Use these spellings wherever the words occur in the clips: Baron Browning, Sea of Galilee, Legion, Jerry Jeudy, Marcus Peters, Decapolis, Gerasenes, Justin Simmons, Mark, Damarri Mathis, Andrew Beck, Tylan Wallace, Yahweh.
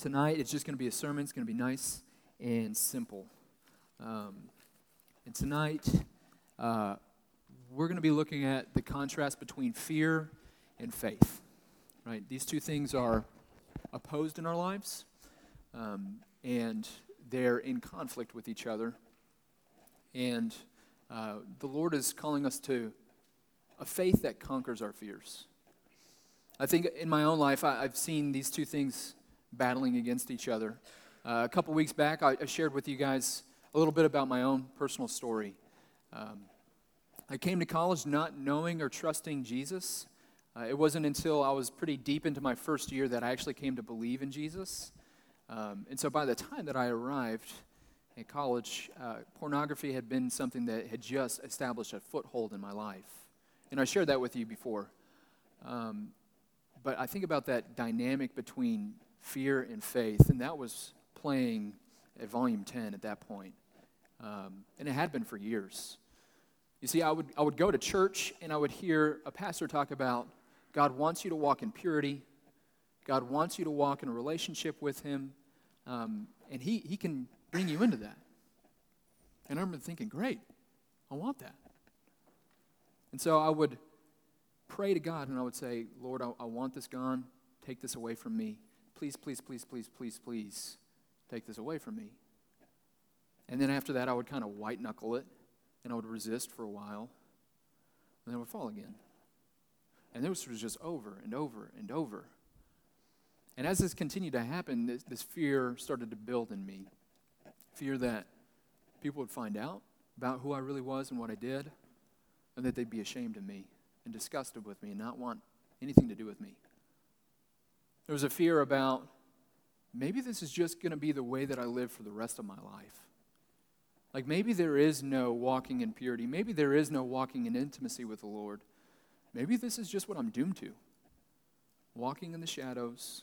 Tonight, it's just going to be a sermon. It's going to be nice and simple. And tonight, we're going to be looking at the contrast between fear and faith, right? These two things are opposed in our lives, and they're in conflict with each other. And the Lord is calling us to a faith that conquers our fears. I think in my own life, I've seen these two things battling against each other. A couple weeks back, I shared with you guys a little bit about my own personal story. I came to college not knowing or trusting Jesus. It wasn't until I was pretty deep into my first year that I actually came to believe in Jesus. And so by the time that I arrived at college, pornography had been something that had just established a foothold in my life. And I shared that with you before. But I think about that dynamic between fear and faith, and that was playing at volume 10 at that point. And it had been for years. You see, I would go to church, and I would hear a pastor talk about God wants you to walk in purity. God wants you to walk in a relationship with him, and he can bring you into that. And I remember thinking, great, I want that. And so I would pray to God, and I would say, Lord, I want this gone. Take this away from me. Please, please, please, please, please, please take this away from me. And then after that, I would kind of white-knuckle it, and I would resist for a while, and then I would fall again. And this was just over and over and over. And as this continued to happen, this fear started to build in me, fear that people would find out about who I really was and what I did, and that they'd be ashamed of me and disgusted with me and not want anything to do with me. There was a fear about, maybe this is just going to be the way that I live for the rest of my life. Like, maybe there is no walking in purity. Maybe there is no walking in intimacy with the Lord. Maybe this is just what I'm doomed to. Walking in the shadows,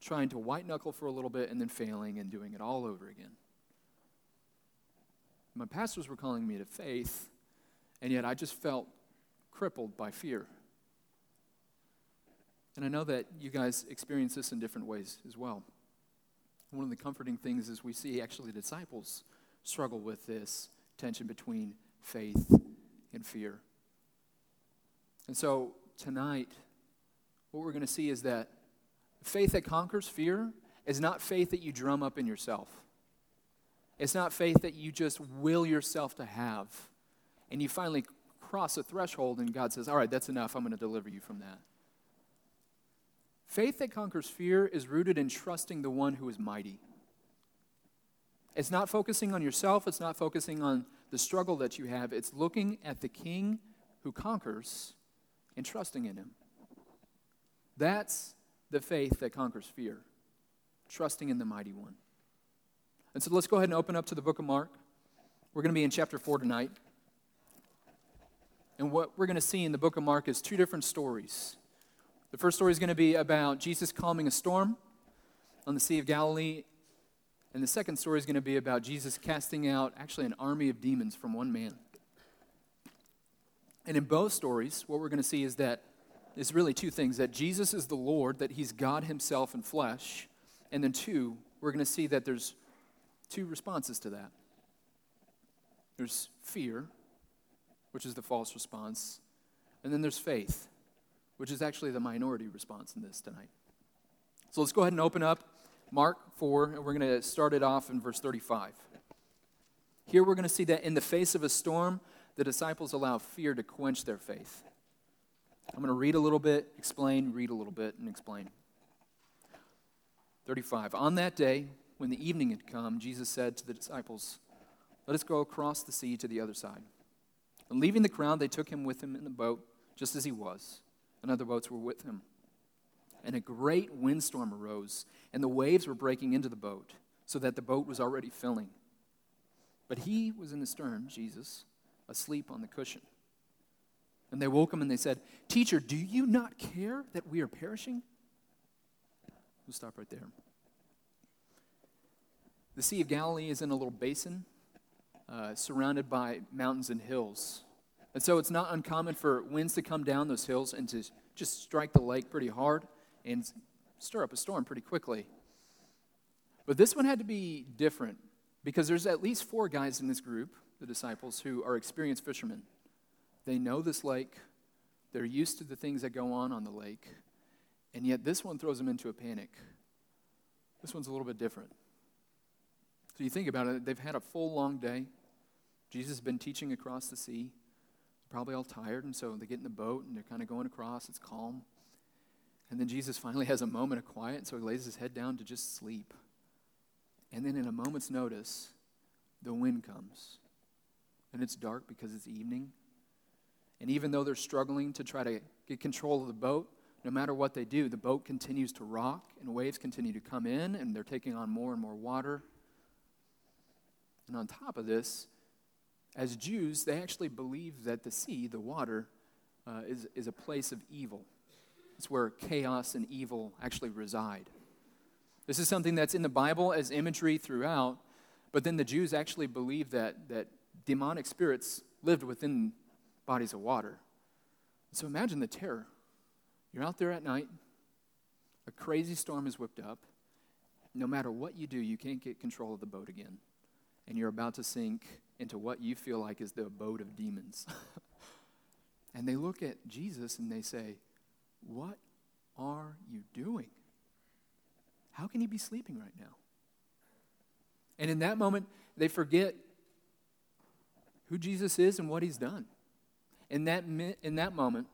trying to white-knuckle for a little bit, and then failing and doing it all over again. My pastors were calling me to faith, and yet I just felt crippled by fear. And I know that you guys experience this in different ways as well. One of the comforting things is we see actually disciples struggle with this tension between faith and fear. And so tonight, what we're going to see is that faith that conquers fear is not faith that you drum up in yourself. It's not faith that you just will yourself to have, and you finally cross a threshold and God says, all right, that's enough, I'm going to deliver you from that. Faith that conquers fear is rooted in trusting the one who is mighty. It's not focusing on yourself. It's not focusing on the struggle that you have. It's looking at the King who conquers and trusting in him. That's the faith that conquers fear, trusting in the mighty one. And so let's go ahead and open up to the book of Mark. We're going to be in chapter 4 tonight. And what we're going to see in the book of Mark is two different stories. The first story is going to be about Jesus calming a storm on the Sea of Galilee. And the second story is going to be about Jesus casting out actually an army of demons from one man. And in both stories, what we're going to see is that it's really two things, that Jesus is the Lord, that he's God himself in flesh. And then two, we're going to see that there's two responses to that. There's fear, which is the false response. And then there's faith, which is actually the minority response in this tonight. So let's go ahead and open up Mark 4, and we're going to start it off in verse 35. Here we're going to see that in the face of a storm, the disciples allow fear to quench their faith. I'm going to read a little bit, explain, read a little bit, and explain. 35. On that day, when the evening had come, Jesus said to the disciples, "Let us go across the sea to the other side." And leaving the crowd, they took him with them in the boat, just as he was. And other boats were with him. And a great windstorm arose, and the waves were breaking into the boat, so that the boat was already filling. But he was in the stern, Jesus, asleep on the cushion. And they woke him and they said, "Teacher, do you not care that we are perishing?" We'll stop right there. The Sea of Galilee is in a little basin, surrounded by mountains and hills. And so it's not uncommon for winds to come down those hills and to just strike the lake pretty hard and stir up a storm pretty quickly. But this one had to be different because there's at least four guys in this group, the disciples, who are experienced fishermen. They know this lake. They're used to the things that go on the lake. And yet this one throws them into a panic. This one's a little bit different. So you think about it, they've had a full long day. Jesus has been teaching across the sea. They're probably all tired, and so they get in the boat, and they're kind of going across. It's calm. And then Jesus finally has a moment of quiet, so he lays his head down to just sleep. And then in a moment's notice, the wind comes. And it's dark because it's evening. And even though they're struggling to try to get control of the boat, no matter what they do, the boat continues to rock, and waves continue to come in, and they're taking on more and more water. And on top of this, as Jews, they actually believe that the sea, the water, is a place of evil. It's where chaos and evil actually reside. This is something that's in the Bible as imagery throughout, but then the Jews actually believed that demonic spirits lived within bodies of water. So imagine the terror. You're out there at night, a crazy storm is whipped up. No matter what you do, you can't get control of the boat again. And you're about to sink into what you feel like is the abode of demons. And they look at Jesus and they say, "What are you doing? How can you be sleeping right now?" And in that moment, they forget who Jesus is and what he's done. In that moment,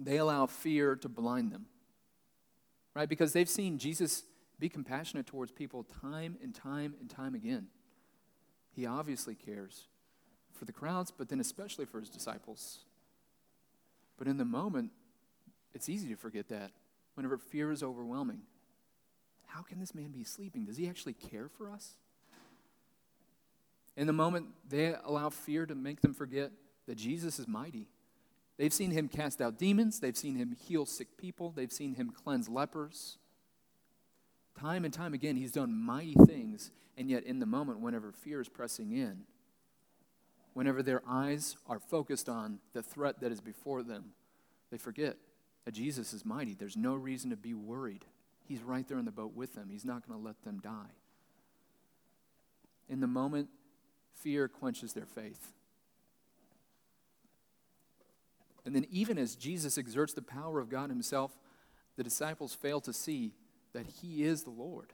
they allow fear to blind them, right? Because they've seen Jesus be compassionate towards people time and time and time again. He obviously cares for the crowds, but then especially for his disciples. But in the moment, it's easy to forget that whenever fear is overwhelming. How can this man be sleeping? Does he actually care for us? In the moment, they allow fear to make them forget that Jesus is mighty. They've seen him cast out demons. They've seen him heal sick people. They've seen him cleanse lepers. Time and time again, he's done mighty things, and yet in the moment, whenever fear is pressing in, whenever their eyes are focused on the threat that is before them, they forget that Jesus is mighty. There's no reason to be worried. He's right there in the boat with them. He's not going to let them die. In the moment, fear quenches their faith. And then even as Jesus exerts the power of God himself, the disciples fail to see that he is the Lord.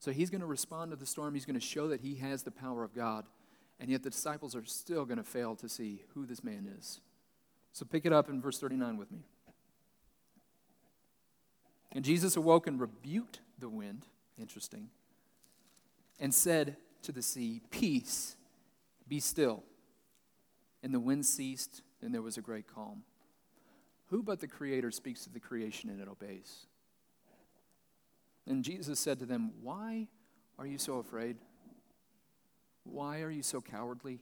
So he's going to respond to the storm. He's going to show that he has the power of God. And yet the disciples are still going to fail to see who this man is. So pick it up in verse 39 with me. "And Jesus awoke and rebuked the wind," interesting, "and said to the sea, 'Peace, be still.' And the wind ceased, and there was a great calm." Who but the Creator speaks to the creation and it obeys? "And Jesus said to them, 'Why are you so afraid? Why are you so cowardly?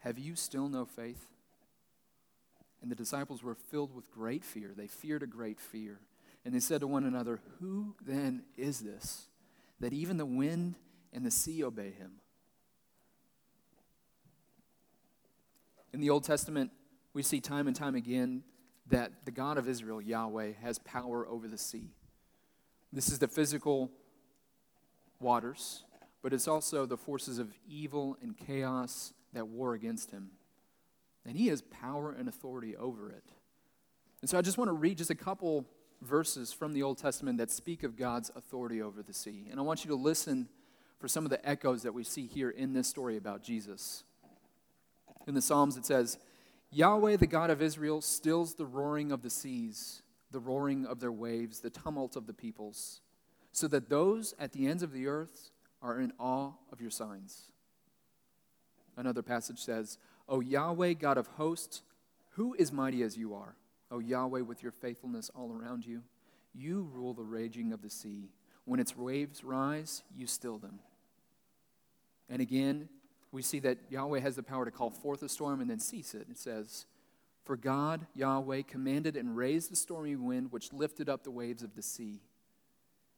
Have you still no faith?' And the disciples were filled with great fear." They feared a great fear. "And they said to one another, 'Who then is this, that even the wind and the sea obey him?'" In the Old Testament, we see time and time again that the God of Israel, Yahweh, has power over the sea. This is the physical waters, but it's also the forces of evil and chaos that war against him. And he has power and authority over it. And so I just want to read just a couple verses from the Old Testament that speak of God's authority over the sea. And I want you to listen for some of the echoes that we see here in this story about Jesus. In the Psalms it says, "Yahweh, the God of Israel, stills the roaring of the seas, the roaring of their waves, the tumult of the peoples, so that those at the ends of the earth are in awe of your signs." Another passage says, "O Yahweh, God of hosts, who is mighty as you are? O Yahweh, with your faithfulness all around you, you rule the raging of the sea. When its waves rise, you still them." And again, we see that Yahweh has the power to call forth a storm and then cease it. It says, "For God, Yahweh, commanded and raised the stormy wind, which lifted up the waves of the sea.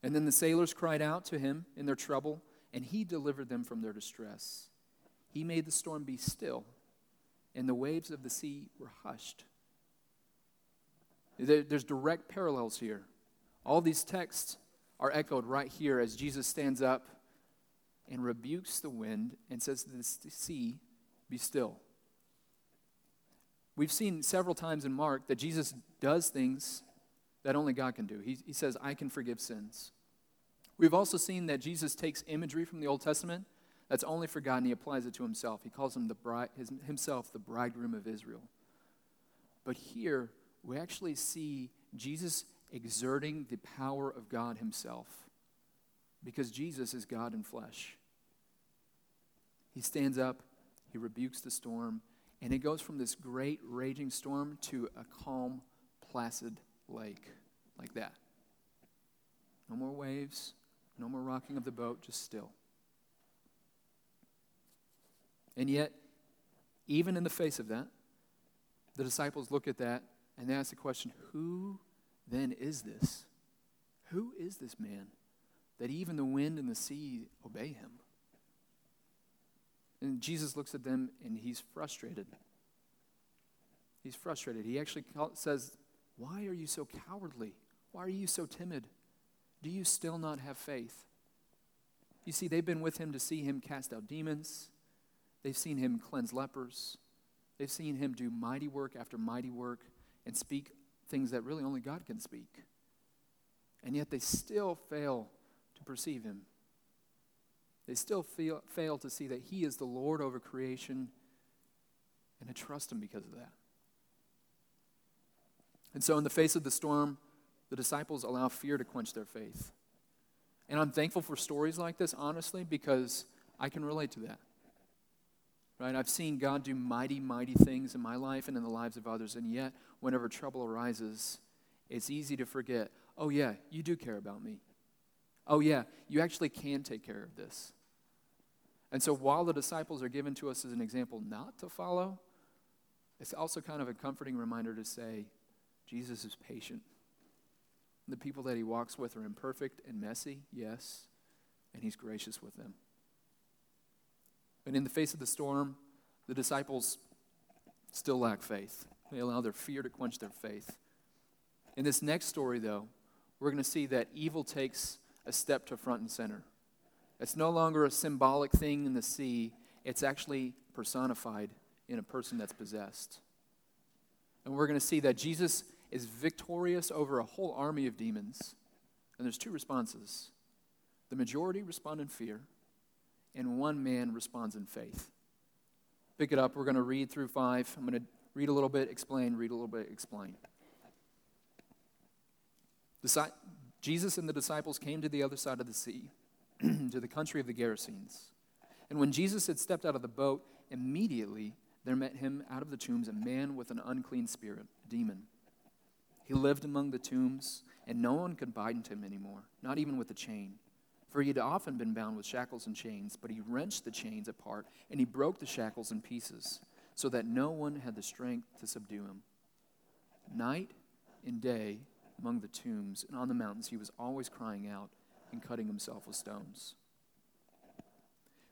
And then the sailors cried out to him in their trouble, and he delivered them from their distress. He made the storm be still, and the waves of the sea were hushed." There's direct parallels here. All these texts are echoed right here as Jesus stands up and rebukes the wind and says to the sea, "Be still." We've seen several times in Mark that Jesus does things that only God can do. He says, "I can forgive sins." We've also seen that Jesus takes imagery from the Old Testament that's only for God, and he applies it to himself. He calls him himself the bridegroom of Israel. But here, we actually see Jesus exerting the power of God himself, because Jesus is God in flesh. He stands up, he rebukes the storm, and it goes from this great raging storm to a calm, placid lake, like that. No more waves, no more rocking of the boat, just still. And yet, even in the face of that, the disciples look at that and they ask the question, who then is this? Who is this man that even the wind and the sea obey him? And Jesus looks at them and he's frustrated. He's frustrated. He actually says, "Why are you so cowardly? Why are you so timid? Do you still not have faith?" You see, they've been with him to see him cast out demons. They've seen him cleanse lepers. They've seen him do mighty work after mighty work and speak things that really only God can speak. And yet they still fail to perceive him. They still fail to see that he is the Lord over creation, and to trust him because of that. And so in the face of the storm, the disciples allow fear to quench their faith. And I'm thankful for stories like this, honestly, because I can relate to that. Right? I've seen God do mighty, mighty things in my life and in the lives of others, and yet whenever trouble arises, it's easy to forget, oh yeah, you do care about me. Oh yeah, you actually can take care of this. And so while the disciples are given to us as an example not to follow, it's also kind of a comforting reminder to say, Jesus is patient. The people that he walks with are imperfect and messy, yes, and he's gracious with them. And in the face of the storm, the disciples still lack faith. They allow their fear to quench their faith. In this next story, though, we're going to see that evil takes a step to front and center. It's no longer a symbolic thing in the sea. It's actually personified in a person that's possessed. And we're going to see that Jesus is victorious over a whole army of demons. And there's two responses. The majority respond in fear, and one man responds in faith. Pick it up. We're going to read through 5. I'm going to read a little bit, explain, read a little bit, explain. Jesus and the disciples came to the other side of the sea, to the country of the Gerasenes. And when Jesus had stepped out of the boat, immediately there met him out of the tombs a man with an unclean spirit, a demon. He lived among the tombs, and no one could bind him anymore, not even with a chain. For he had often been bound with shackles and chains, but he wrenched the chains apart, and he broke the shackles in pieces, so that no one had the strength to subdue him. Night and day among the tombs and on the mountains, he was always crying out and cutting himself with stones.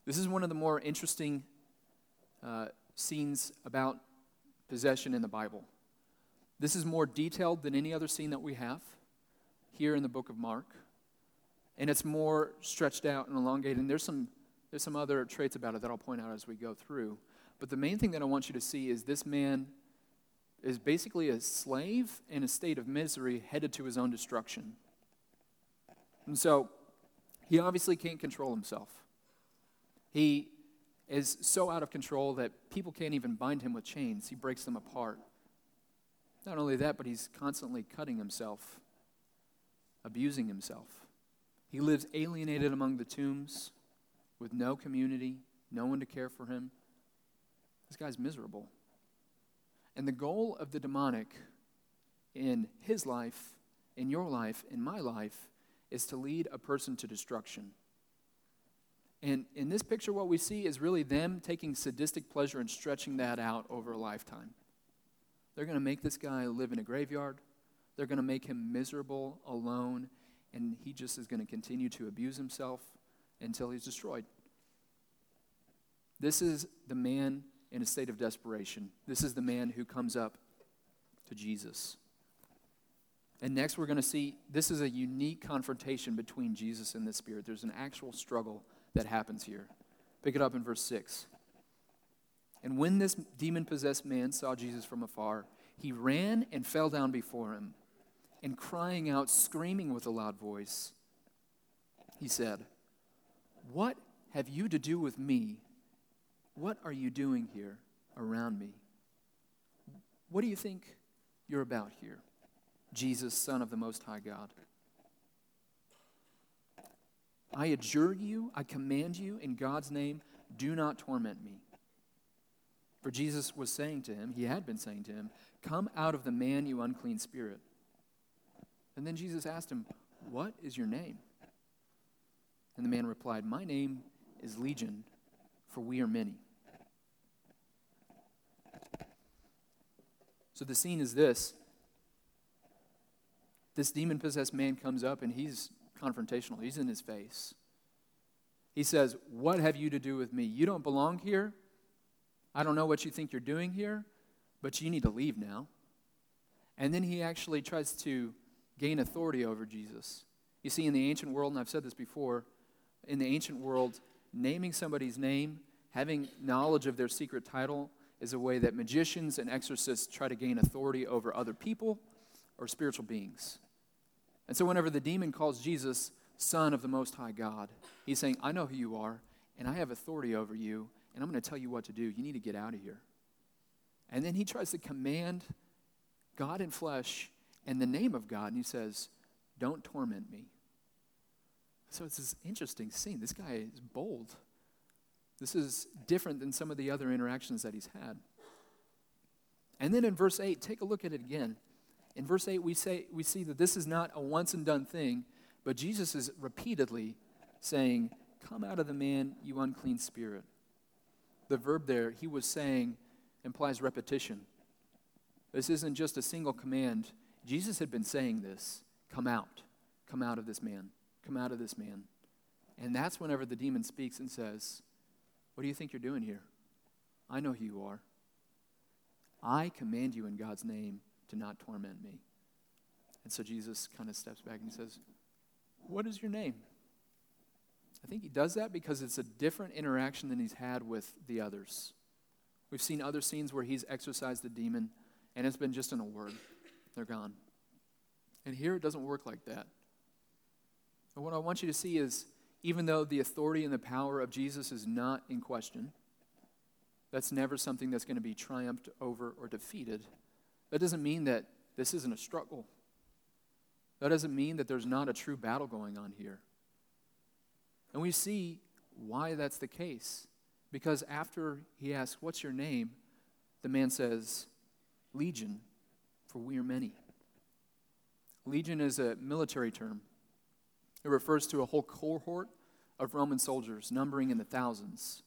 This is one of the more interesting scenes about possession in the Bible. This is more detailed than any other scene that we have here in the book of Mark. And it's more stretched out and elongated. And there's some other traits about it that I'll point out as we go through. But the main thing that I want you to see is this man is basically a slave in a state of misery headed to his own destruction. And so he obviously can't control himself. He is so out of control that people can't even bind him with chains. He breaks them apart. Not only that, but he's constantly cutting himself, abusing himself. He lives alienated among the tombs with no community, no one to care for him. This guy's miserable. And the goal of the demonic in his life, in your life, in my life, is to lead a person to destruction. And in this picture, what we see is really them taking sadistic pleasure and stretching that out over a lifetime. They're going to make this guy live in a graveyard. They're going to make him miserable, alone, and he just is going to continue to abuse himself until he's destroyed. This is the man in a state of desperation. This is the man who comes up to Jesus. And next we're going to see this is a unique confrontation between Jesus and the Spirit. There's an actual struggle that happens here. Pick it up in verse 6. And when this demon-possessed man saw Jesus from afar, he ran and fell down before him. And crying out, screaming with a loud voice, he said, "What have you to do with me? What are you doing here around me? What do you think you're about here, Jesus, Son of the Most High God? I adjure you, I command you in God's name, do not torment me." For Jesus was saying to him, he had been saying to him, "Come out of the man, you unclean spirit." And then Jesus asked him, "What is your name?" And the man replied, "My name is Legion, for we are many." So the scene is this. This demon-possessed man comes up and he's confrontational. He's in his face. He says, "What have you to do with me? You don't belong here. I don't know what you think you're doing here, but you need to leave now." And then he actually tries to gain authority over Jesus. You see, in the ancient world, and I've said this before, in the ancient world, naming somebody's name, having knowledge of their secret title, is a way that magicians and exorcists try to gain authority over other people or spiritual beings. And so whenever the demon calls Jesus Son of the Most High God, he's saying, "I know who you are, and I have authority over you, and I'm going to tell you what to do. You need to get out of here." And then he tries to command God in flesh and the name of God, and he says, "Don't torment me." So it's this interesting scene. This guy is bold. This is different than some of the other interactions that he's had. And then in verse 8, take a look at it again. In verse 8, we see that this is not a once-and-done thing, but Jesus is repeatedly saying, "Come out of the man, you unclean spirit." The verb there, he was saying, implies repetition. This isn't just a single command. Jesus had been saying this, "Come out. Come out of this man. Come out of this man." And that's whenever the demon speaks and says, "What do you think you're doing here? I know who you are. I command you in God's name to not torment me." And so Jesus kind of steps back and he says, "What is your name?" I think he does that because it's a different interaction than he's had with the others. We've seen other scenes where he's exorcised a demon and it's been just in a word. They're gone. And here it doesn't work like that. And what I want you to see is, even though the authority and the power of Jesus is not in question, that's never something that's going to be triumphed over or defeated. That doesn't mean that this isn't a struggle. That doesn't mean that there's not a true battle going on here. And we see why that's the case. Because after he asks, "What's your name?" the man says, "Legion, for we are many." Legion is a military term. It refers to a whole cohort of Roman soldiers numbering in the thousands.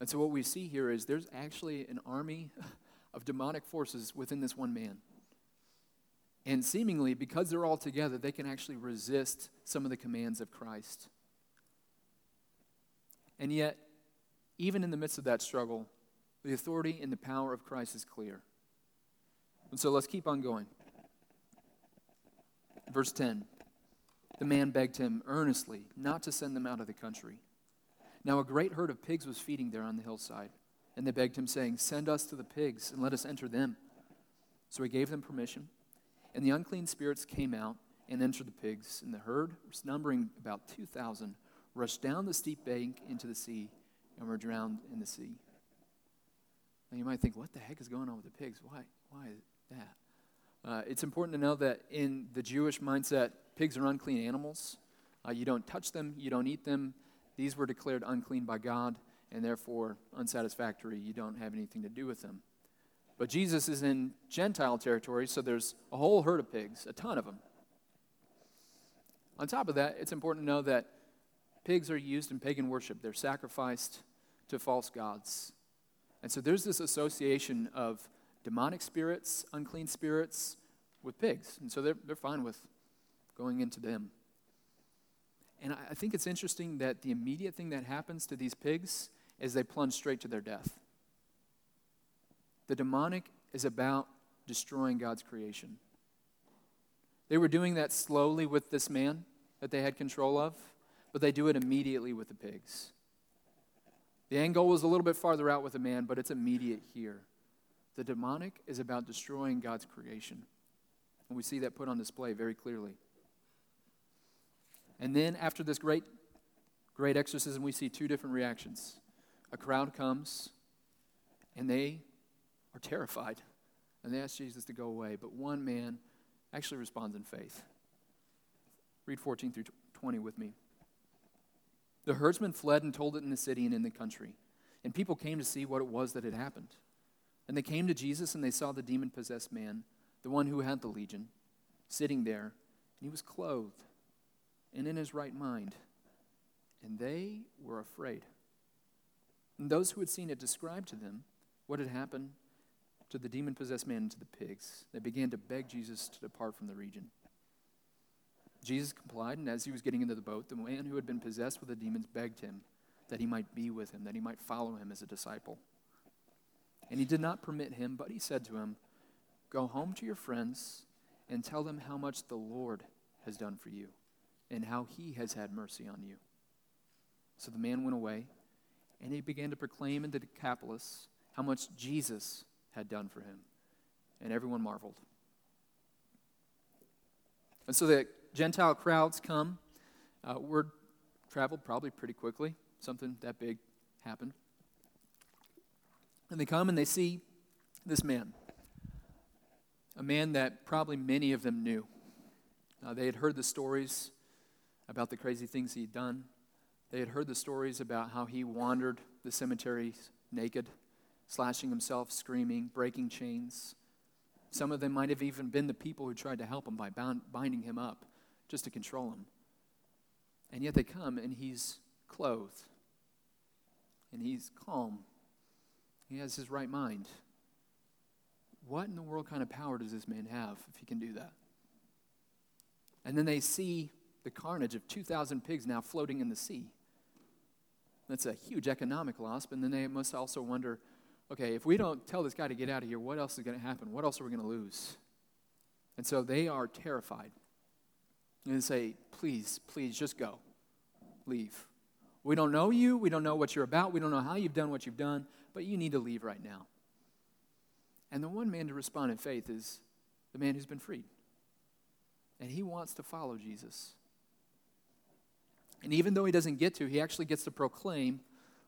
And so what we see here is there's actually an army of demonic forces within this one man. And seemingly, because they're all together, they can actually resist some of the commands of Christ. And yet, even in the midst of that struggle, the authority and the power of Christ is clear. And so let's keep on going. Verse 10. The man begged him earnestly not to send them out of the country. Now a great herd of pigs was feeding there on the hillside, and they begged him, saying, "Send us to the pigs and let us enter them." So he gave them permission, and the unclean spirits came out and entered the pigs, and the herd, numbering about 2,000, rushed down the steep bank into the sea and were drowned in the sea. Now you might think, what the heck is going on with the pigs? Why that? It's important to know that in the Jewish mindset, pigs are unclean animals. You don't touch them. You don't eat them. These were declared unclean by God and therefore unsatisfactory. You don't have anything to do with them. But Jesus is in Gentile territory, so there's a whole herd of pigs, a ton of them. On top of that, it's important to know that pigs are used in pagan worship. They're sacrificed to false gods. And so there's this association of demonic spirits, unclean spirits, with pigs. And so they're fine with going into them. And I think it's interesting that the immediate thing that happens to these pigs is they plunge straight to their death. The demonic is about destroying God's creation. They were doing that slowly with this man that they had control of, but they do it immediately with the pigs. The angle was a little bit farther out with the man, but it's immediate here. The demonic is about destroying God's creation. And we see that put on display very clearly. And then after this great exorcism, we see two different reactions. A crowd comes, and they are terrified, and they ask Jesus to go away. But one man actually responds in faith. Read 14 through 20 with me. The herdsmen fled and told it in the city and in the country, and people came to see what it was that had happened. And they came to Jesus, and they saw the demon-possessed man, the one who had the legion, sitting there, and he was clothed and in his right mind, and they were afraid. And those who had seen it described to them what had happened to the demon-possessed man and to the pigs. They began to beg Jesus to depart from the region. Jesus complied, and as he was getting into the boat, the man who had been possessed with the demons begged him that he might be with him, that he might follow him as a disciple. And he did not permit him, but he said to him, "Go home to your friends and tell them how much the Lord has done for you and how he has had mercy on you." So the man went away, and he began to proclaim in the Decapolis how much Jesus had done for him, and everyone marveled. And so the Gentile crowds come. Word traveled probably pretty quickly. Something that big happened. And they come and they see this man, a man that probably many of them knew. They had heard the stories about the crazy things he had done. They had heard the stories about how he wandered the cemeteries naked, slashing himself, screaming, breaking chains. Some of them might have even been the people who tried to help him by binding him up just to control him. And yet they come, and he's clothed, and he's calm. He has his right mind. What in the world kind of power does this man have if he can do that? And then they see the carnage of 2,000 pigs now floating in the sea. That's a huge economic loss, but then they must also wonder, okay, if we don't tell this guy to get out of here, what else is going to happen? What else are we going to lose? And so they are terrified. And they say, please, just go. Leave. We don't know you. We don't know what you're about. We don't know how you've done what you've done, but you need to leave right now. And the one man to respond in faith is the man who's been freed. And he wants to follow Jesus. And even though he doesn't get to, he actually gets to proclaim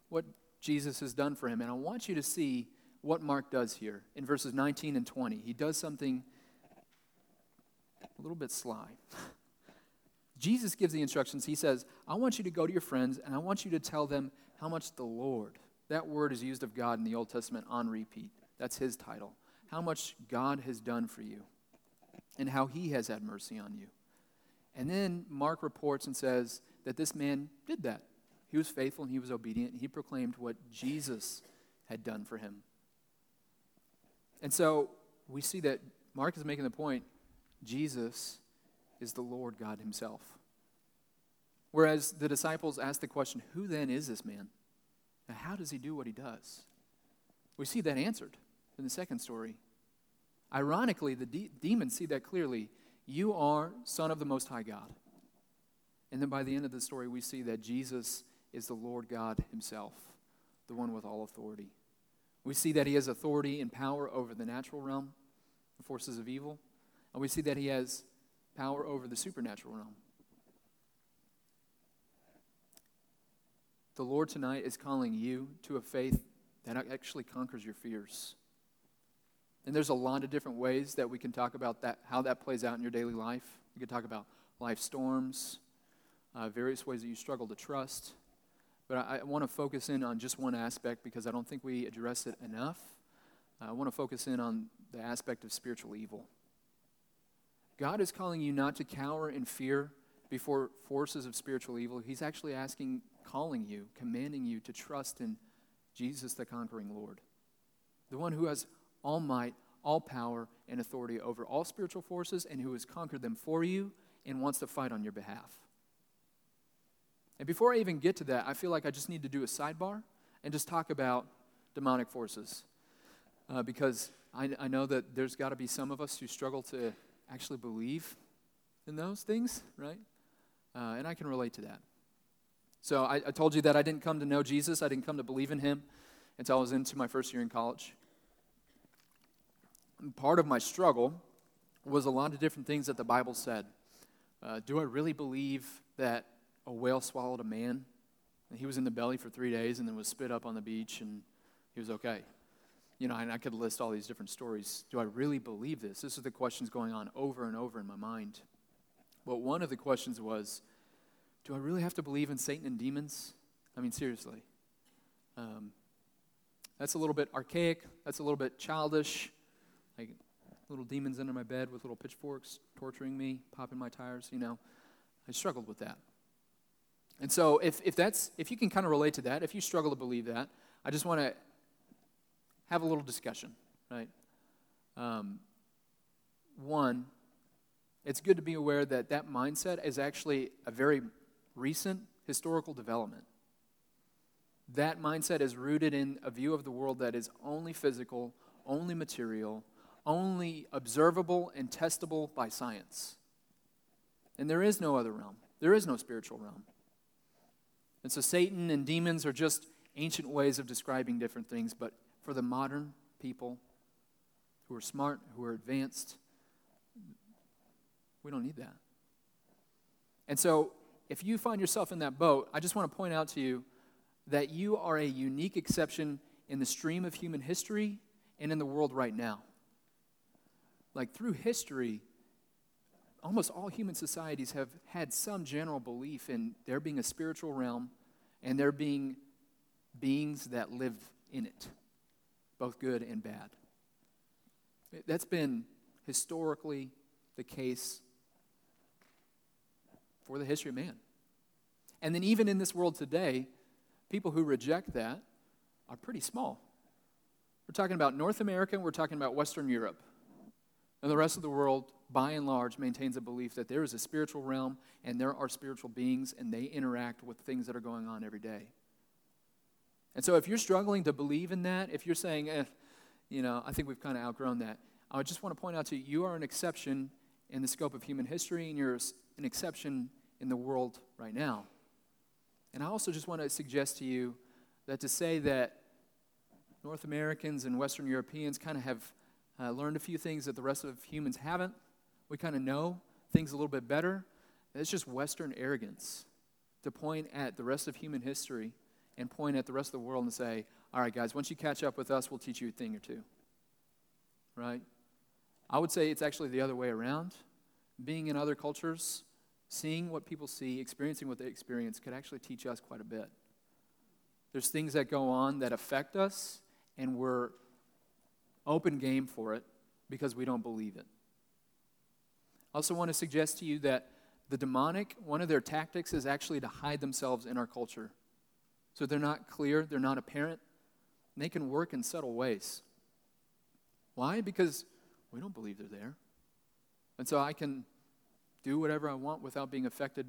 what Jesus has done for him. And I want you to see what Mark does here in verses 19 and 20. He does something a little bit sly. Jesus gives the instructions. He says, I want you to go to your friends, and I want you to tell them how much the Lord, that word is used of God in the Old Testament on repeat. That's his title. How much God has done for you and how he has had mercy on you. And then Mark reports and says that this man did that. He was faithful and he was obedient. He proclaimed what Jesus had done for him. And so we see that Mark is making the point, Jesus is the Lord God himself. Whereas the disciples asked the question, who then is this man? And how does he do what he does? We see that answered in the second story. Ironically, the demons see that clearly. You are Son of the Most High God. And then by the end of the story, we see that Jesus is the Lord God himself, the one with all authority. We see that he has authority and power over the natural realm, the forces of evil. And we see that he has power over the supernatural realm. The Lord tonight is calling you to a faith that actually conquers your fears. And there's a lot of different ways that we can talk about that, how that plays out in your daily life. We could talk about life storms, various ways that you struggle to trust. But I want to focus in on just one aspect because I don't think we address it enough. I want to focus in on the aspect of spiritual evil. God is calling you not to cower in fear before forces of spiritual evil. He's actually calling you, commanding you to trust in Jesus, the conquering Lord, the one who has all might, all power, and authority over all spiritual forces, and who has conquered them for you and wants to fight on your behalf. And before I even get to that, I feel like I just need to do a sidebar and just talk about demonic forces. Because I know that there's got to be some of us who struggle to actually believe in those things, right? And I can relate to that. So I told you that I didn't come to know Jesus. I didn't come to believe in him until I was into my first year in college. And part of my struggle was a lot of different things that the Bible said. Do I really believe that a whale swallowed a man? And he was in the belly for 3 days and then was spit up on the beach and he was okay. You know, and I could list all these different stories. Do I really believe this? This is the questions going on over and over in my mind. But one of the questions was, do I really have to believe in Satan and demons? I mean, seriously. That's a little bit archaic. That's a little bit childish. Like little demons under my bed with little pitchforks torturing me, popping my tires, you know. I struggled with that. And so if you can kind of relate to that, if you struggle to believe that, I just want to have a little discussion, right? One, it's good to be aware that that mindset is actually a very recent historical development. That mindset is rooted in a view of the world that is only physical, only material, only observable and testable by science. And there is no other realm. There is no spiritual realm. And so Satan and demons are just ancient ways of describing different things, but for the modern people who are smart, who are advanced, we don't need that. And so if you find yourself in that boat, I just want to point out to you that you are a unique exception in the stream of human history and in the world right now. Like through history, almost all human societies have had some general belief in there being a spiritual realm and there being beings that live in it, both good and bad. That's been historically the case for the history of man. And then even in this world today, people who reject that are pretty small. We're talking about North America and we're talking about Western Europe. And the rest of the world, by and large, maintains a belief that there is a spiritual realm and there are spiritual beings and they interact with things that are going on every day. And so if you're struggling to believe in that, if you're saying, I think we've kind of outgrown that, I just want to point out to you, you are an exception in the scope of human history and you're an exception in the world right now. And I also just want to suggest to you that to say that North Americans and Western Europeans kind of have learned a few things that the rest of humans haven't, we kind of know things a little bit better, it's just Western arrogance to point at the rest of human history and point at the rest of the world and say, all right, guys, once you catch up with us, we'll teach you a thing or two, right? I would say it's actually the other way around. Being in other cultures, seeing what people see, experiencing what they experience could actually teach us quite a bit. There's things that go on that affect us, and we're open game for it because we don't believe it. I also want to suggest to you that the demonic, one of their tactics is actually to hide themselves in our culture. So they're not clear, they're not apparent, and they can work in subtle ways. Why? Because we don't believe they're there. And so I can do whatever I want without being affected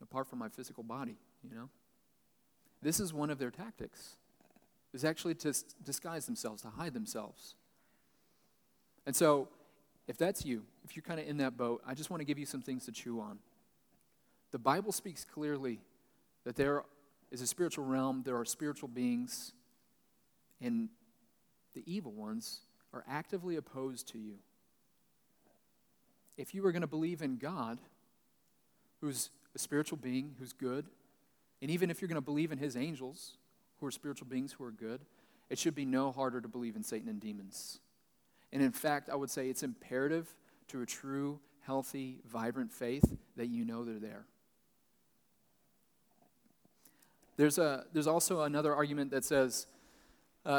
apart from my physical body, you know? This is one of their tactics, is actually to disguise themselves, to hide themselves. And so if that's you, if you're kind of in that boat, I just want to give you some things to chew on. The Bible speaks clearly that there is a spiritual realm, there are spiritual beings, and the evil ones are actively opposed to you. If you were going to believe in God, who's a spiritual being, who's good, and even if you're going to believe in his angels, who are spiritual beings, who are good, it should be no harder to believe in Satan and demons. And in fact, I would say it's imperative to a true, healthy, vibrant faith that you know they're there. There's also another argument that says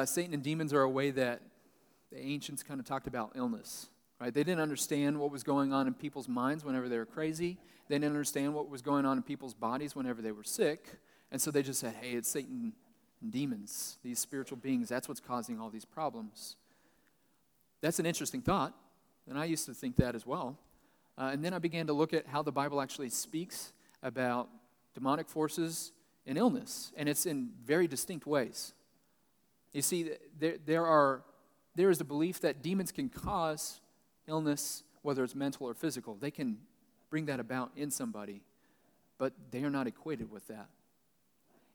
Satan and demons are a way that the ancients kind of talked about illness, right? They didn't understand what was going on in people's minds whenever they were crazy. They didn't understand what was going on in people's bodies whenever they were sick. And so they just said, hey, it's Satan and demons, these spiritual beings. That's what's causing all these problems. That's an interesting thought, and I used to think that as well. And then I began to look at how the Bible actually speaks about demonic forces and illness, and it's in very distinct ways. You see, there is the belief that demons can cause illness, whether it's mental or physical. They can bring that about in somebody, but they are not equated with that.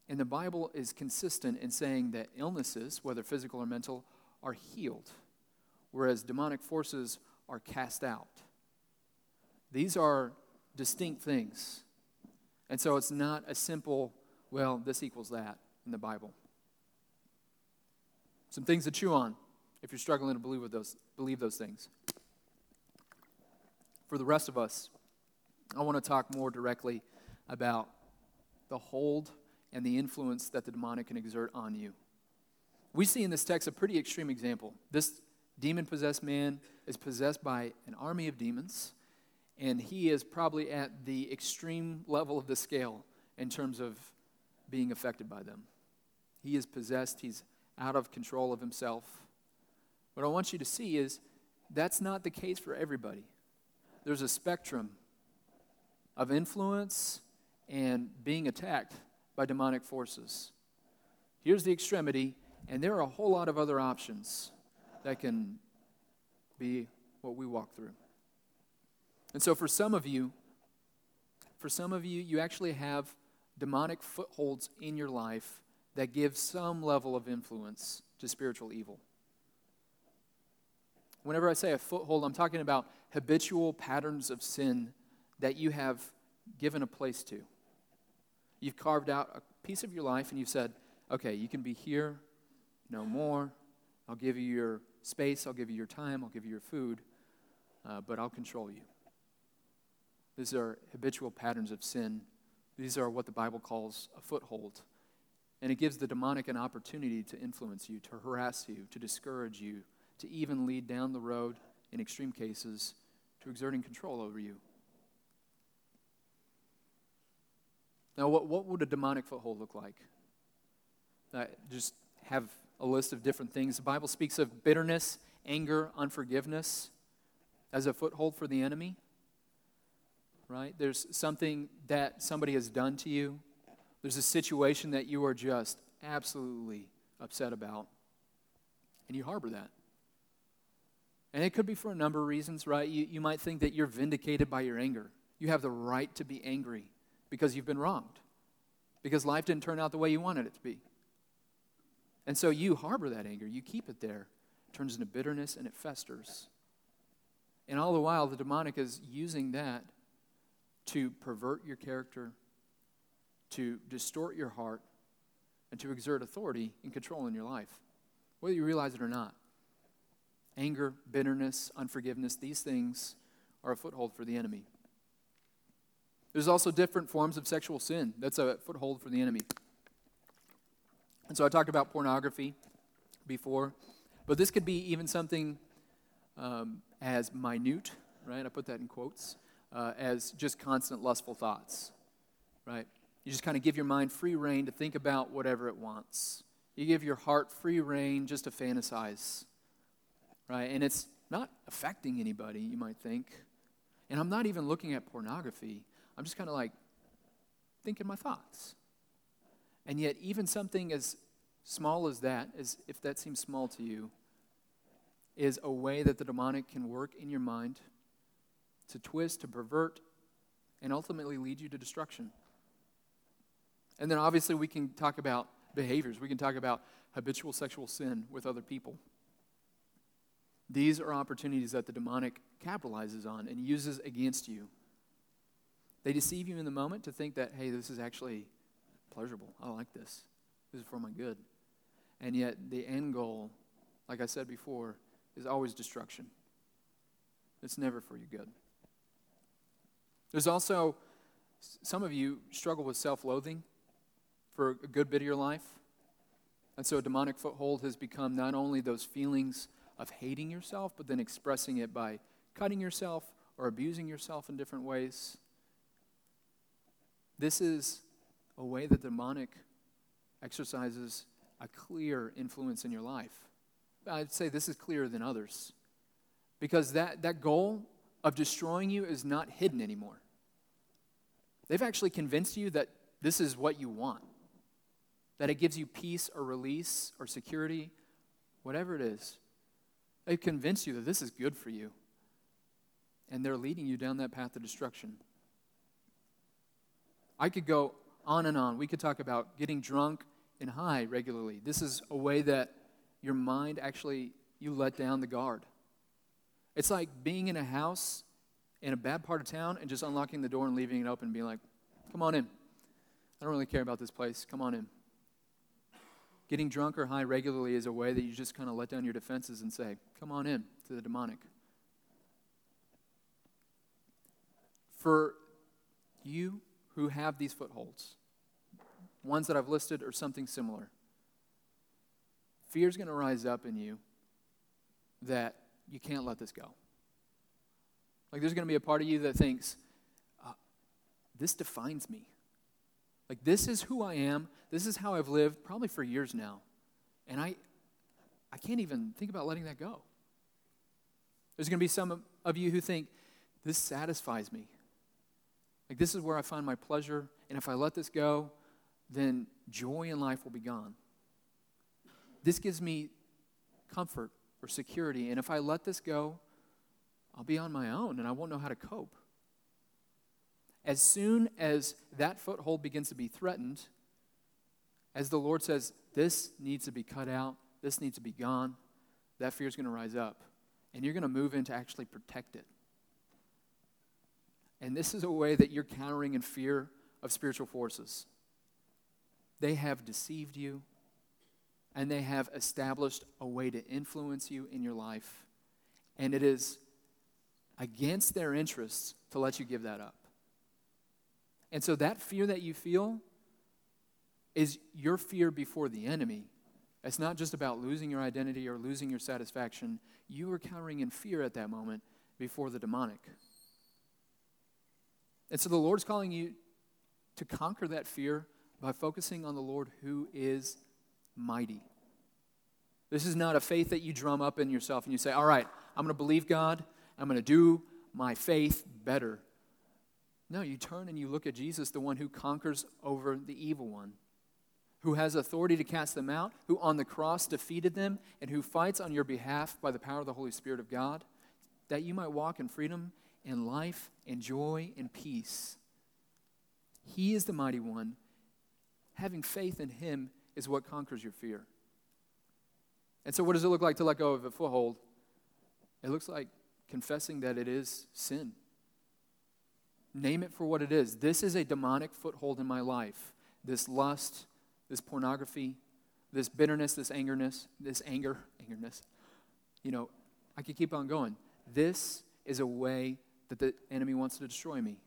And the Bible is consistent in saying that illnesses, whether physical or mental, are healed, whereas demonic forces are cast out. These are distinct things. And so it's not a simple, well, this equals that in the Bible. Some things to chew on if you're struggling to believe those things. For the rest of us, I want to talk more directly about the hold and the influence that the demonic can exert on you. We see in this text a pretty extreme example. This demon-possessed man is possessed by an army of demons, and he is probably at the extreme level of the scale in terms of being affected by them. He is possessed. He's out of control of himself. What I want you to see is that's not the case for everybody. There's a spectrum of influence and being attacked by demonic forces. Here's the extremity, and there are a whole lot of other options that can be what we walk through. And so for some of you, you actually have demonic footholds in your life that give some level of influence to spiritual evil. Whenever I say a foothold, I'm talking about habitual patterns of sin that you have given a place to. You've carved out a piece of your life and you've said, okay, you can be here, no more. I'll give you your space, I'll give you your time, I'll give you your food, but I'll control you. These are habitual patterns of sin. These are what the Bible calls a foothold. And it gives the demonic an opportunity to influence you, to harass you, to discourage you, to even lead down the road, in extreme cases, to exerting control over you. Now, what would a demonic foothold look like? I just have a list of different things. The Bible speaks of bitterness, anger, unforgiveness as a foothold for the enemy, right? There's something that somebody has done to you. There's a situation that you are just absolutely upset about, and you harbor that. And it could be for a number of reasons, right? You might think that you're vindicated by your anger. You have the right to be angry, because you've been wronged, because life didn't turn out the way you wanted it to be. And so you harbor that anger, you keep it there. It turns into bitterness and it festers. And all the while, the demonic is using that to pervert your character, to distort your heart, and to exert authority and control in your life, whether you realize it or not. Anger, bitterness, unforgiveness, these things are a foothold for the enemy. There's also different forms of sexual sin. That's a foothold for the enemy. And so I talked about pornography before, but this could be even something as minute, right? I put that in quotes, as just constant lustful thoughts, right? You just kind of give your mind free rein to think about whatever it wants. You give your heart free rein just to fantasize, right? And it's not affecting anybody, you might think. And I'm not even looking at pornography. I'm just kind of like thinking my thoughts. And yet even something as small as that, as if that seems small to you, is a way that the demonic can work in your mind to twist, to pervert, and ultimately lead you to destruction. And then obviously we can talk about behaviors. We can talk about habitual sexual sin with other people. These are opportunities that the demonic capitalizes on and uses against you. They deceive you in the moment to think that, hey, this is actually pleasurable. I like this. This is for my good. And yet the end goal, like I said before, is always destruction. It's never for your good. There's also, some of you struggle with self-loathing for a good bit of your life. And so a demonic foothold has become not only those feelings of hating yourself, but then expressing it by cutting yourself or abusing yourself in different ways. This is a way that the demonic exercises a clear influence in your life. I'd say this is clearer than others, because that goal of destroying you is not hidden anymore. They've actually convinced you that this is what you want, that it gives you peace or release or security, whatever it is. They've convinced you that this is good for you. and they're leading you down that path of destruction. I could go on and on. We could talk about getting drunk and high regularly. This is a way that your mind actually, you let down the guard. It's like being in a house in a bad part of town and just unlocking the door and leaving it open and being like, come on in. I don't really care about this place. Come on in. Getting drunk or high regularly is a way that you just kind of let down your defenses and say, come on in to the demonic. For you who have these footholds, ones that I've listed or something similar, fear's going to rise up in you that you can't let this go. Like there's going to be a part of you that thinks, this defines me. Like this is who I am. This is how I've lived probably for years now. And I can't even think about letting that go. There's going to be some of you who think, this satisfies me. Like this is where I find my pleasure. And if I let this go, then joy in life will be gone. This gives me comfort or security. And if I let this go, I'll be on my own and I won't know how to cope. As soon as that foothold begins to be threatened, as the Lord says, this needs to be cut out, this needs to be gone, that fear is going to rise up. And you're going to move in to actually protect it. And this is a way that you're countering in fear of spiritual forces. They have deceived you, and they have established a way to influence you in your life. And it is against their interests to let you give that up. And so that fear that you feel is your fear before the enemy. It's not just about losing your identity or losing your satisfaction. You are cowering in fear at that moment before the demonic. And so the Lord's calling you to conquer that fear by focusing on the Lord who is mighty. This is not a faith that you drum up in yourself and you say, all right, I'm going to believe God. I'm going to do my faith better. No, you turn and you look at Jesus, the one who conquers over the evil one, who has authority to cast them out, who on the cross defeated them, and who fights on your behalf by the power of the Holy Spirit of God, that you might walk in freedom and life and joy and peace. He is the mighty one. Having faith in him is what conquers your fear. And so what does it look like to let go of a foothold? It looks like confessing that it is sin. Name it for what it is. This is a demonic foothold in my life. This lust, this pornography, this bitterness, this anger. I could keep on going. This is a way that the enemy wants to destroy me.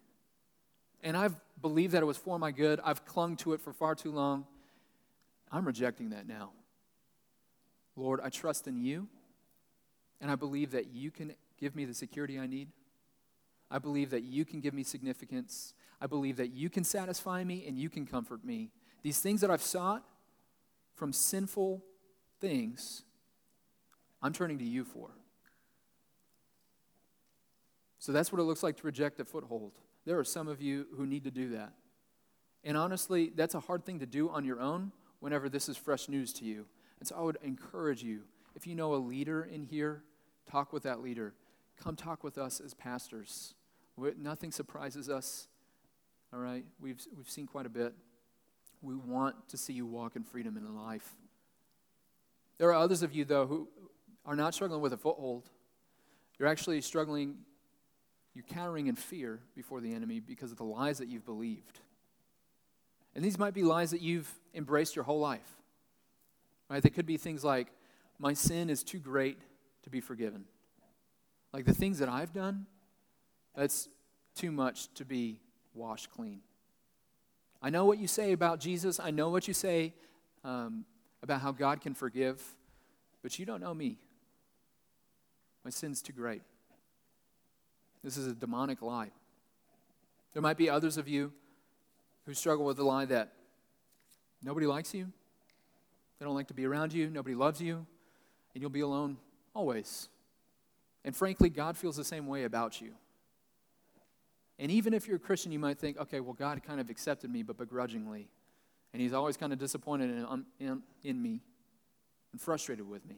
And I've believed that it was for my good. I've clung to it for far too long. I'm rejecting that now. Lord, I trust in you, and I believe that you can give me the security I need. I believe that you can give me significance. I believe that you can satisfy me and you can comfort me. These things that I've sought from sinful things, I'm turning to you for. So that's what it looks like to reject a foothold. There are some of you who need to do that. And honestly, that's a hard thing to do on your own whenever this is fresh news to you. And so I would encourage you, if you know a leader in here, talk with that leader. Come talk with us as pastors. Nothing surprises us, all right? We've seen quite a bit. We want to see you walk in freedom and in life. There are others of you, though, who are not struggling with a foothold. You're actually struggling, you're cowering in fear before the enemy because of the lies that you've believed. And these might be lies that you've embraced your whole life, right? They could be things like, my sin is too great to be forgiven. Like the things that I've done, that's too much to be washed clean. I know what you say about Jesus. I know what you say about how God can forgive, but you don't know me. My sin's too great. This is a demonic lie. There might be others of you who struggle with the lie that nobody likes you, they don't like to be around you, nobody loves you, and you'll be alone always. And frankly, God feels the same way about you. And even if you're a Christian, you might think, okay, well, God kind of accepted me, but begrudgingly. And he's always kind of disappointed in me and frustrated with me.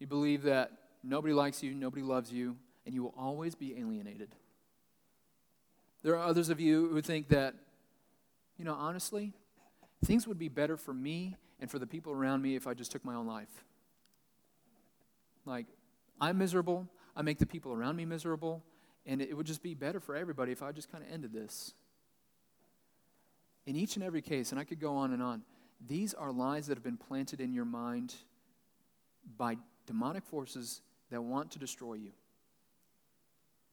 You believe that nobody likes you, nobody loves you, and you will always be alienated. There are others of you who think that, you know, honestly, things would be better for me and for the people around me if I just took my own life. Like, I'm miserable, I make the people around me miserable, and it would just be better for everybody if I just kind of ended this. In each and every case, and I could go on and on, these are lies that have been planted in your mind by demonic forces that want to destroy you.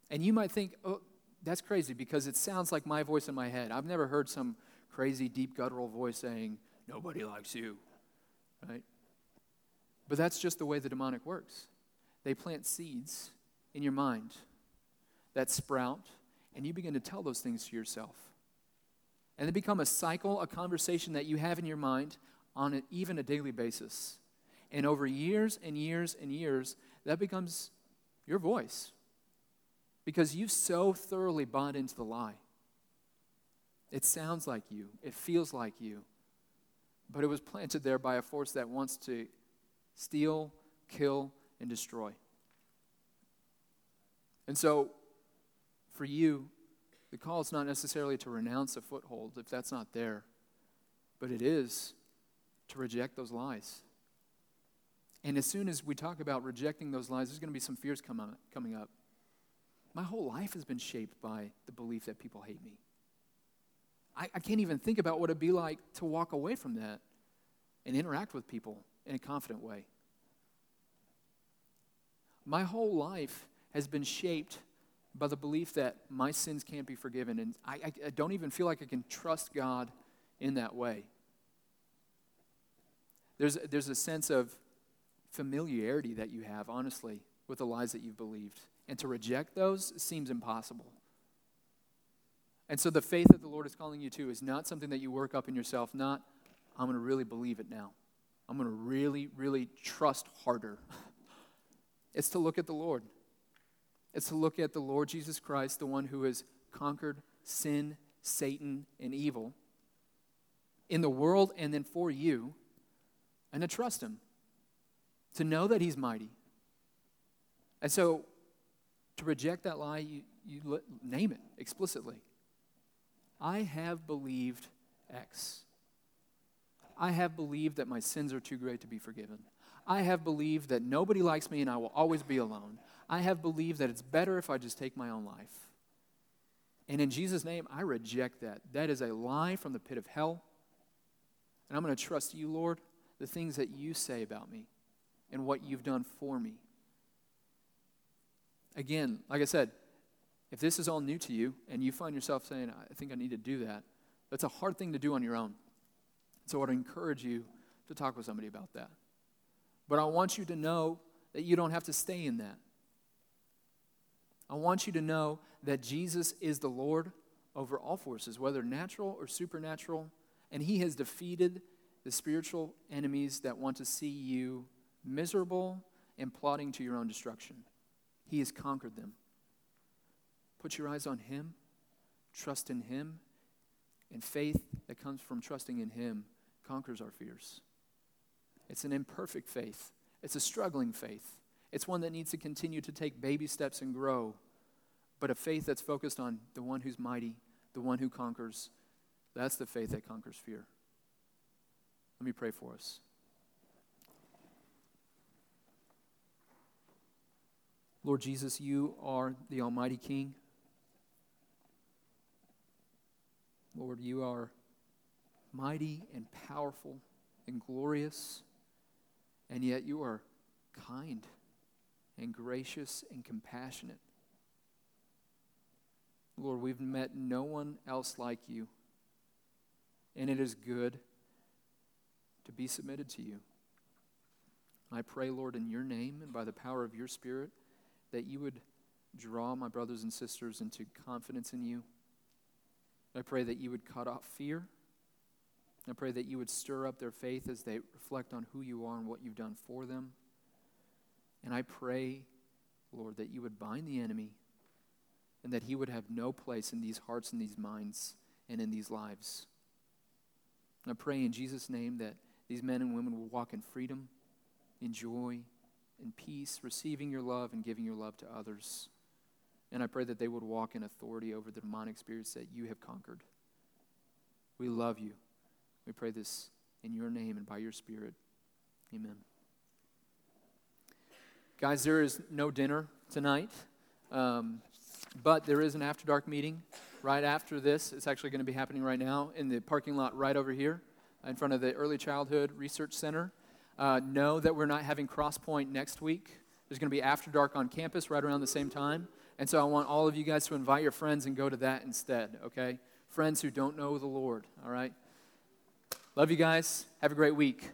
And you might think, oh, that's crazy because it sounds like my voice in my head. I've never heard some crazy, deep, guttural voice saying, nobody likes you, right? But that's just the way the demonic works. They plant seeds in your mind that sprout, and you begin to tell those things to yourself. And they become a cycle, a conversation that you have in your mind on even a daily basis. And over years and years and years, that becomes your voice because you've so thoroughly bought into the lie. It sounds like you. It feels like you. But it was planted there by a force that wants to steal, kill, and destroy. And so, for you, the call is not necessarily to renounce a foothold if that's not there, but it is to reject those lies. And as soon as we talk about rejecting those lies, there's going to be some fears coming up. My whole life has been shaped by the belief that people hate me. I can't even think about what it'd be like to walk away from that and interact with people in a confident way. My whole life has been shaped by the belief that my sins can't be forgiven, and I don't even feel like I can trust God in that way. There's a sense of familiarity that you have, honestly, with the lies that you've believed, and to reject those seems impossible. And so the faith that the Lord is calling you to is not something that you work up in yourself, not, I'm going to really believe it now. I'm going to really, really trust harder. It's to look at the Lord. It's to look at the Lord Jesus Christ, the one who has conquered sin, Satan, and evil in the world and then for you, and to trust him, to know that he's mighty. And so to reject that lie, you name it explicitly. I have believed X. I have believed that my sins are too great to be forgiven. I have believed that nobody likes me and I will always be alone. I have believed that it's better if I just take my own life. And in Jesus' name, I reject that. That is a lie from the pit of hell. And I'm going to trust you, Lord, the things that you say about me and what you've done for me. Again, like I said, if this is all new to you and you find yourself saying, I think I need to do that, that's a hard thing to do on your own. So I'd encourage you to talk with somebody about that. But I want you to know that you don't have to stay in that. I want you to know that Jesus is the Lord over all forces, whether natural or supernatural, and he has defeated the spiritual enemies that want to see you miserable and plotting to your own destruction. He has conquered them. Put your eyes on him, trust in him, and faith that comes from trusting in him conquers our fears. It's an imperfect faith. It's a struggling faith. It's one that needs to continue to take baby steps and grow, but a faith that's focused on the one who's mighty, the one who conquers. That's the faith that conquers fear. Let me pray for us. Lord Jesus, you are the Almighty King. Lord, you are mighty and powerful and glorious, and yet you are kind and gracious and compassionate. Lord, we've met no one else like you, and it is good to be submitted to you. I pray, Lord, in your name and by the power of your Spirit, that you would draw my brothers and sisters into confidence in you. I pray that you would cut off fear. I pray that you would stir up their faith as they reflect on who you are and what you've done for them. And I pray, Lord, that you would bind the enemy and that he would have no place in these hearts and these minds and in these lives. And I pray in Jesus' name that these men and women will walk in freedom, in joy, in peace, receiving your love and giving your love to others. And I pray that they would walk in authority over the demonic spirits that you have conquered. We love you. We pray this in your name and by your Spirit. Amen. Guys, there is no dinner tonight, but there is an After Dark meeting right after this. It's actually going to be happening right now in the parking lot right over here in front of the Early Childhood Research Center. Know that we're not having Crosspoint next week. There's going to be After Dark on campus right around the same time. And so I want all of you guys to invite your friends and go to that instead, okay? Friends who don't know the Lord, all right? Love you guys. Have a great week.